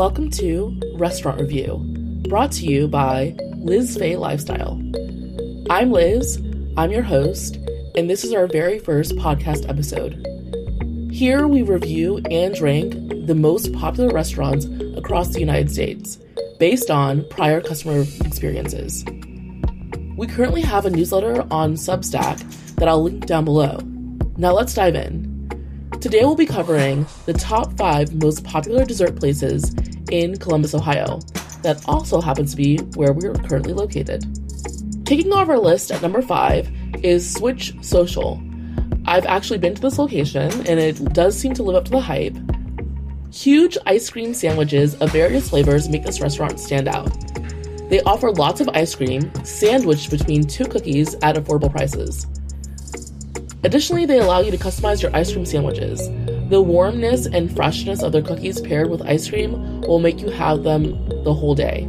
welcome to Restaurant Review, brought to you by Liz Fay Lifestyle. I'm Liz, I'm your host, and this is our very first podcast episode. Here we review and rank the most popular restaurants across the United States, based on prior customer experiences. We currently have a newsletter on Substack that I'll link down below. Now let's dive in. Today we'll be covering the top 5 most popular dessert places in Columbus, Ohio, that also happens to be where we're currently located. Kicking off our list at number 5 is Switch Social. I've actually been to this location and it does seem to live up to the hype. Huge ice cream sandwiches of various flavors make this restaurant stand out. They offer lots of ice cream, sandwiched between 2 cookies at affordable prices. Additionally, they allow you to customize your ice cream sandwiches. The warmness and freshness of their cookies paired with ice cream will make you have them the whole day.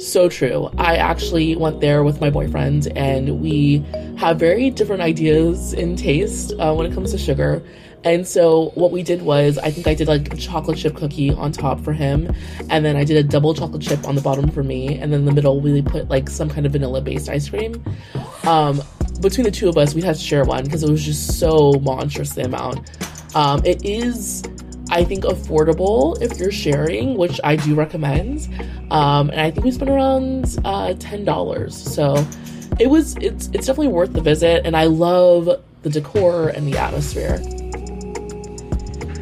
So true. I actually went there with my boyfriend and we have very different ideas in taste when it comes to sugar. And so what we did was, I think I did like a chocolate chip cookie on top for him, and then I did a double chocolate chip on the bottom for me, and then in the middle we put like some kind of vanilla based ice cream. Between the two of us, we had to share one because it was just so monstrous, the amount. It is, I think, affordable if you're sharing, which I do recommend. And I think we spent around $10. So it's definitely worth the visit, and I love the decor and the atmosphere.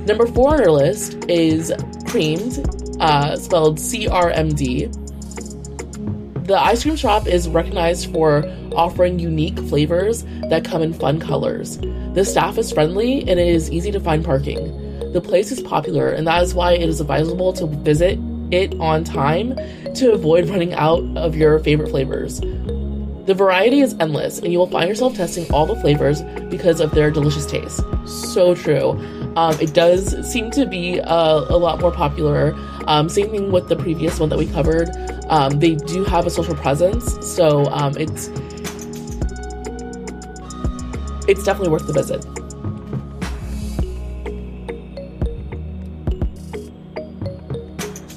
Number 4 on our list is Creamed, spelled CRMD. The ice cream shop is recognized for offering unique flavors that come in fun colors. The staff is friendly and it is easy to find parking. The place is popular, and that is why it is advisable to visit it on time to avoid running out of your favorite flavors. The variety is endless, and you will find yourself testing all the flavors because of their delicious taste. So true. It does seem to be a lot more popular. Same thing with the previous one that we covered. They do have a social presence, so it's definitely worth the visit.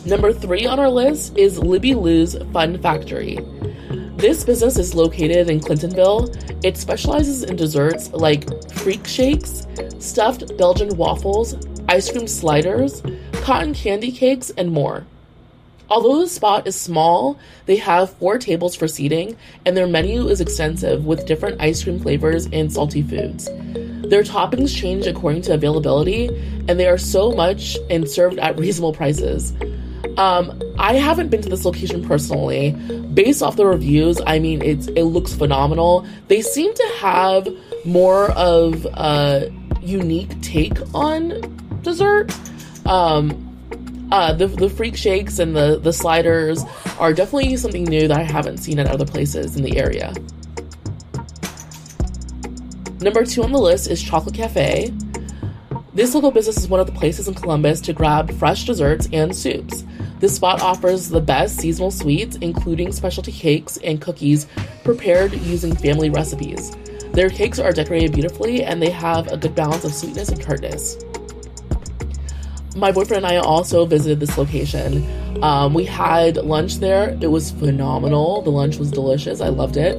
Number 3 on our list is Libby Lou's Fun Factory. This business is located in Clintonville. It specializes in desserts like freak shakes, stuffed Belgian waffles, ice cream sliders, cotton candy cakes, and more. Although the spot is small, they have 4 tables for seating, and their menu is extensive with different ice cream flavors and salty foods. Their toppings change according to availability, and they are so much and served at reasonable prices. I haven't been to this location personally. Based off the reviews, I mean, it looks phenomenal. They seem to have more of a unique take on dessert. The freak shakes and the sliders are definitely something new that I haven't seen at other places in the area. Number 2 on the list is Chocolate Cafe. This local business is one of the places in Columbus to grab fresh desserts and soups. This spot offers the best seasonal sweets, including specialty cakes and cookies prepared using family recipes. Their cakes are decorated beautifully, and they have a good balance of sweetness and tartness. My boyfriend and I also visited this location. We had lunch there. It was phenomenal. The lunch was delicious. I loved it.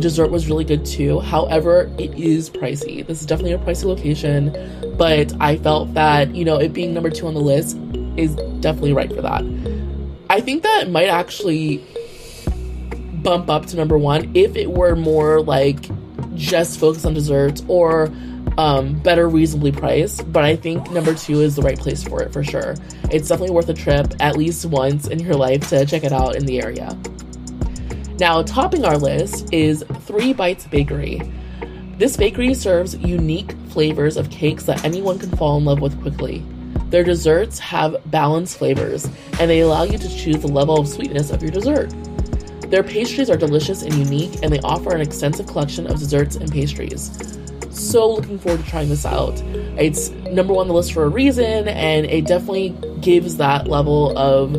Dessert was really good too. However, it is pricey. This is definitely a pricey location, but I felt that, it being number 2 on the list is definitely right for that. I think that it might actually bump up to number 1 if it were more like just focused on desserts or better reasonably priced, but I think number 2 is the right place for it for sure. It's definitely worth a trip at least once in your life to check it out in the area. Now, topping our list is 3 Bites Bakery. This bakery serves unique flavors of cakes that anyone can fall in love with quickly. Their desserts have balanced flavors, and they allow you to choose the level of sweetness of your dessert. Their pastries are delicious and unique, and they offer an extensive collection of desserts and pastries. So looking forward to trying this out. It's number 1 on the list for a reason, and it definitely gives that level of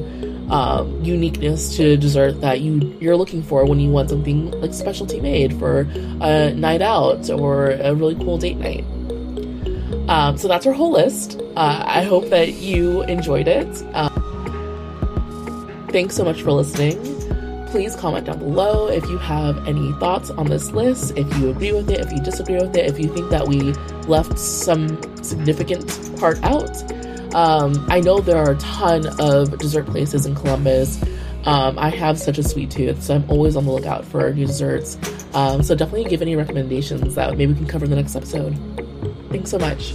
uniqueness to dessert that you're looking for when you want something like specialty made for a night out or a really cool date night. So that's our whole list. I hope that you enjoyed it. Thanks so much for listening. Please comment down below if you have any thoughts on this list, if you agree with it, if you disagree with it, if you think that we left some significant part out. I know there are a ton of dessert places in Columbus. I have such a sweet tooth, so I'm always on the lookout for new desserts. So definitely give any recommendations that maybe we can cover in the next episode. Thanks so much.